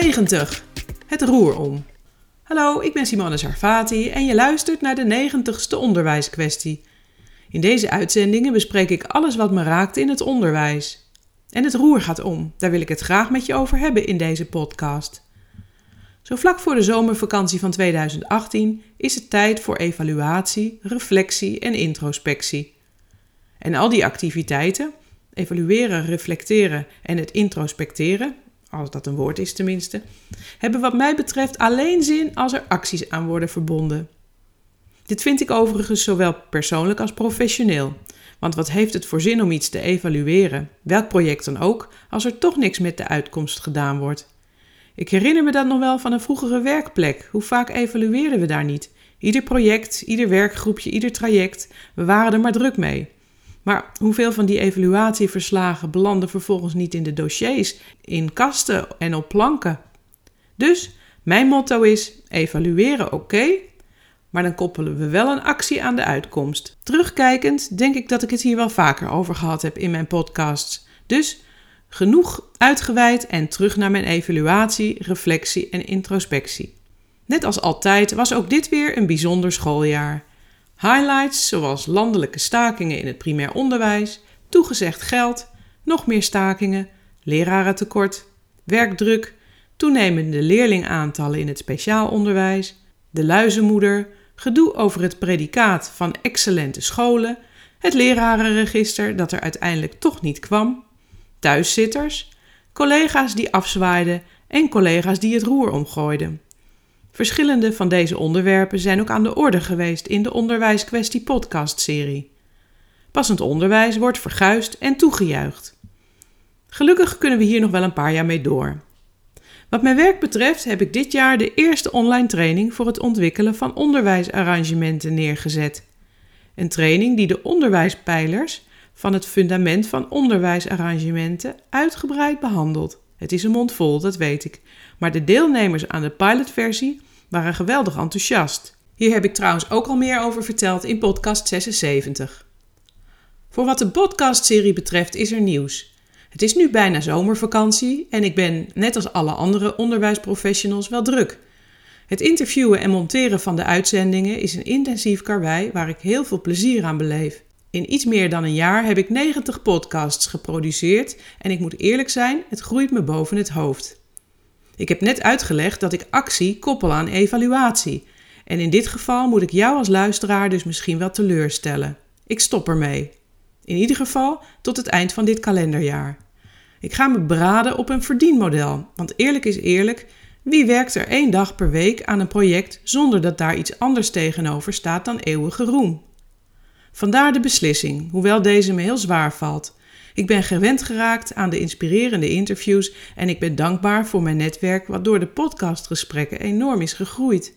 90. Het roer om. Hallo, ik ben Simone Sarfati en je luistert naar de 90ste onderwijskwestie. In deze uitzendingen bespreek ik alles wat me raakt in het onderwijs. En het roer gaat om, daar wil ik het graag met je over hebben in deze podcast. Zo vlak voor de zomervakantie van 2018 is het tijd voor evaluatie, reflectie en introspectie. En al die activiteiten, evalueren, reflecteren en het introspecteren, als dat een woord is tenminste, hebben wat mij betreft alleen zin als er acties aan worden verbonden. Dit vind ik overigens zowel persoonlijk als professioneel. Want wat heeft het voor zin om iets te evalueren, welk project dan ook, als er toch niks met de uitkomst gedaan wordt? Ik herinner me dat nog wel van een vroegere werkplek. Hoe vaak evalueerden we daar niet? Ieder project, ieder werkgroepje, ieder traject, we waren er maar druk mee. Maar hoeveel van die evaluatieverslagen belanden vervolgens niet in de dossiers, in kasten en op planken? Dus mijn motto is, evalueren oké, maar dan koppelen we wel een actie aan de uitkomst. Terugkijkend denk ik dat ik het hier wel vaker over gehad heb in mijn podcasts. Dus genoeg uitgeweid en terug naar mijn evaluatie, reflectie en introspectie. Net als altijd was ook dit weer een bijzonder schooljaar. Highlights zoals landelijke stakingen in het primair onderwijs, toegezegd geld, nog meer stakingen, lerarentekort, werkdruk, toenemende leerlingaantallen in het speciaal onderwijs, de luizenmoeder, gedoe over het predicaat van excellente scholen, het lerarenregister dat er uiteindelijk toch niet kwam, thuiszitters, collega's die afzwaaiden en collega's die het roer omgooiden. Verschillende van deze onderwerpen zijn ook aan de orde geweest in de Onderwijskwestie podcastserie. Passend onderwijs wordt verguisd en toegejuicht. Gelukkig kunnen we hier nog wel een paar jaar mee door. Wat mijn werk betreft heb ik dit jaar de eerste online training voor het ontwikkelen van onderwijsarrangementen neergezet. Een training die de onderwijspijlers van het fundament van onderwijsarrangementen uitgebreid behandelt. Het is een mond vol, dat weet ik. Maar de deelnemers aan de pilotversie waren geweldig enthousiast. Hier heb ik trouwens ook al meer over verteld in podcast 76. Voor wat de podcastserie betreft is er nieuws. Het is nu bijna zomervakantie en ik ben, net als alle andere onderwijsprofessionals, wel druk. Het interviewen en monteren van de uitzendingen is een intensief karwei waar ik heel veel plezier aan beleef. In iets meer dan een jaar heb ik 90 podcasts geproduceerd en ik moet eerlijk zijn, het groeit me boven het hoofd. Ik heb net uitgelegd dat ik actie koppel aan evaluatie. En in dit geval moet ik jou als luisteraar dus misschien wel teleurstellen. Ik stop ermee. In ieder geval tot het eind van dit kalenderjaar. Ik ga me beraden op een verdienmodel, want eerlijk is eerlijk, wie werkt er 1 dag per week aan een project zonder dat daar iets anders tegenover staat dan eeuwige roem? Vandaar de beslissing, hoewel deze me heel zwaar valt. Ik ben gewend geraakt aan de inspirerende interviews en ik ben dankbaar voor mijn netwerk wat door de podcastgesprekken enorm is gegroeid.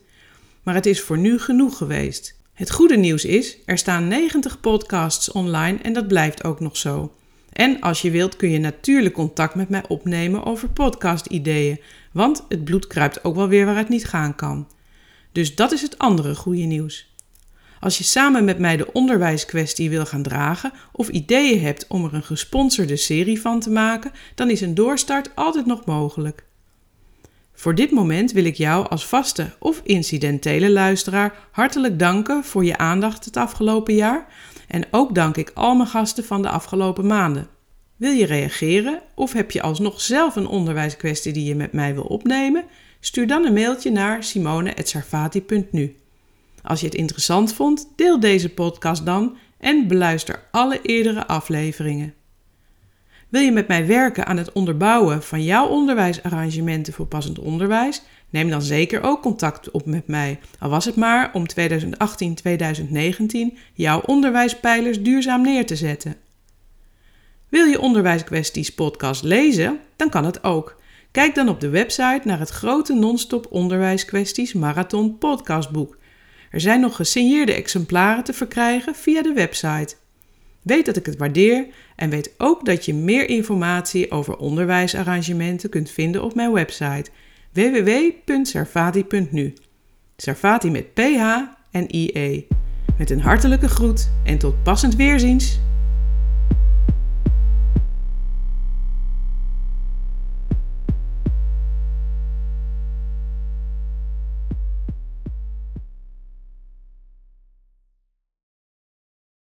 Maar het is voor nu genoeg geweest. Het goede nieuws is, er staan 90 podcasts online en dat blijft ook nog zo. En als je wilt kun je natuurlijk contact met mij opnemen over podcastideeën, want het bloed kruipt ook wel weer waar het niet gaan kan. Dus dat is het andere goede nieuws. Als je samen met mij de onderwijskwestie wil gaan dragen of ideeën hebt om er een gesponsorde serie van te maken, dan is een doorstart altijd nog mogelijk. Voor dit moment wil ik jou als vaste of incidentele luisteraar hartelijk danken voor je aandacht het afgelopen jaar en ook dank ik al mijn gasten van de afgelopen maanden. Wil je reageren of heb je alsnog zelf een onderwijskwestie die je met mij wil opnemen? Stuur dan een mailtje naar simone@sarfati.nu. Als je het interessant vond, deel deze podcast dan en beluister alle eerdere afleveringen. Wil je met mij werken aan het onderbouwen van jouw onderwijsarrangementen voor passend onderwijs? Neem dan zeker ook contact op met mij, al was het maar om 2018-2019 jouw onderwijspijlers duurzaam neer te zetten. Wil je onderwijskwesties podcast lezen? Dan kan het ook. Kijk dan op de website naar het grote non-stop onderwijskwesties marathon podcastboek. Er zijn nog gesigneerde exemplaren te verkrijgen via de website. Weet dat ik het waardeer en weet ook dat je meer informatie over onderwijsarrangementen kunt vinden op mijn website www.sarfati.nu. Sarfati met PH en IE. Met een hartelijke groet en tot passend weerziens!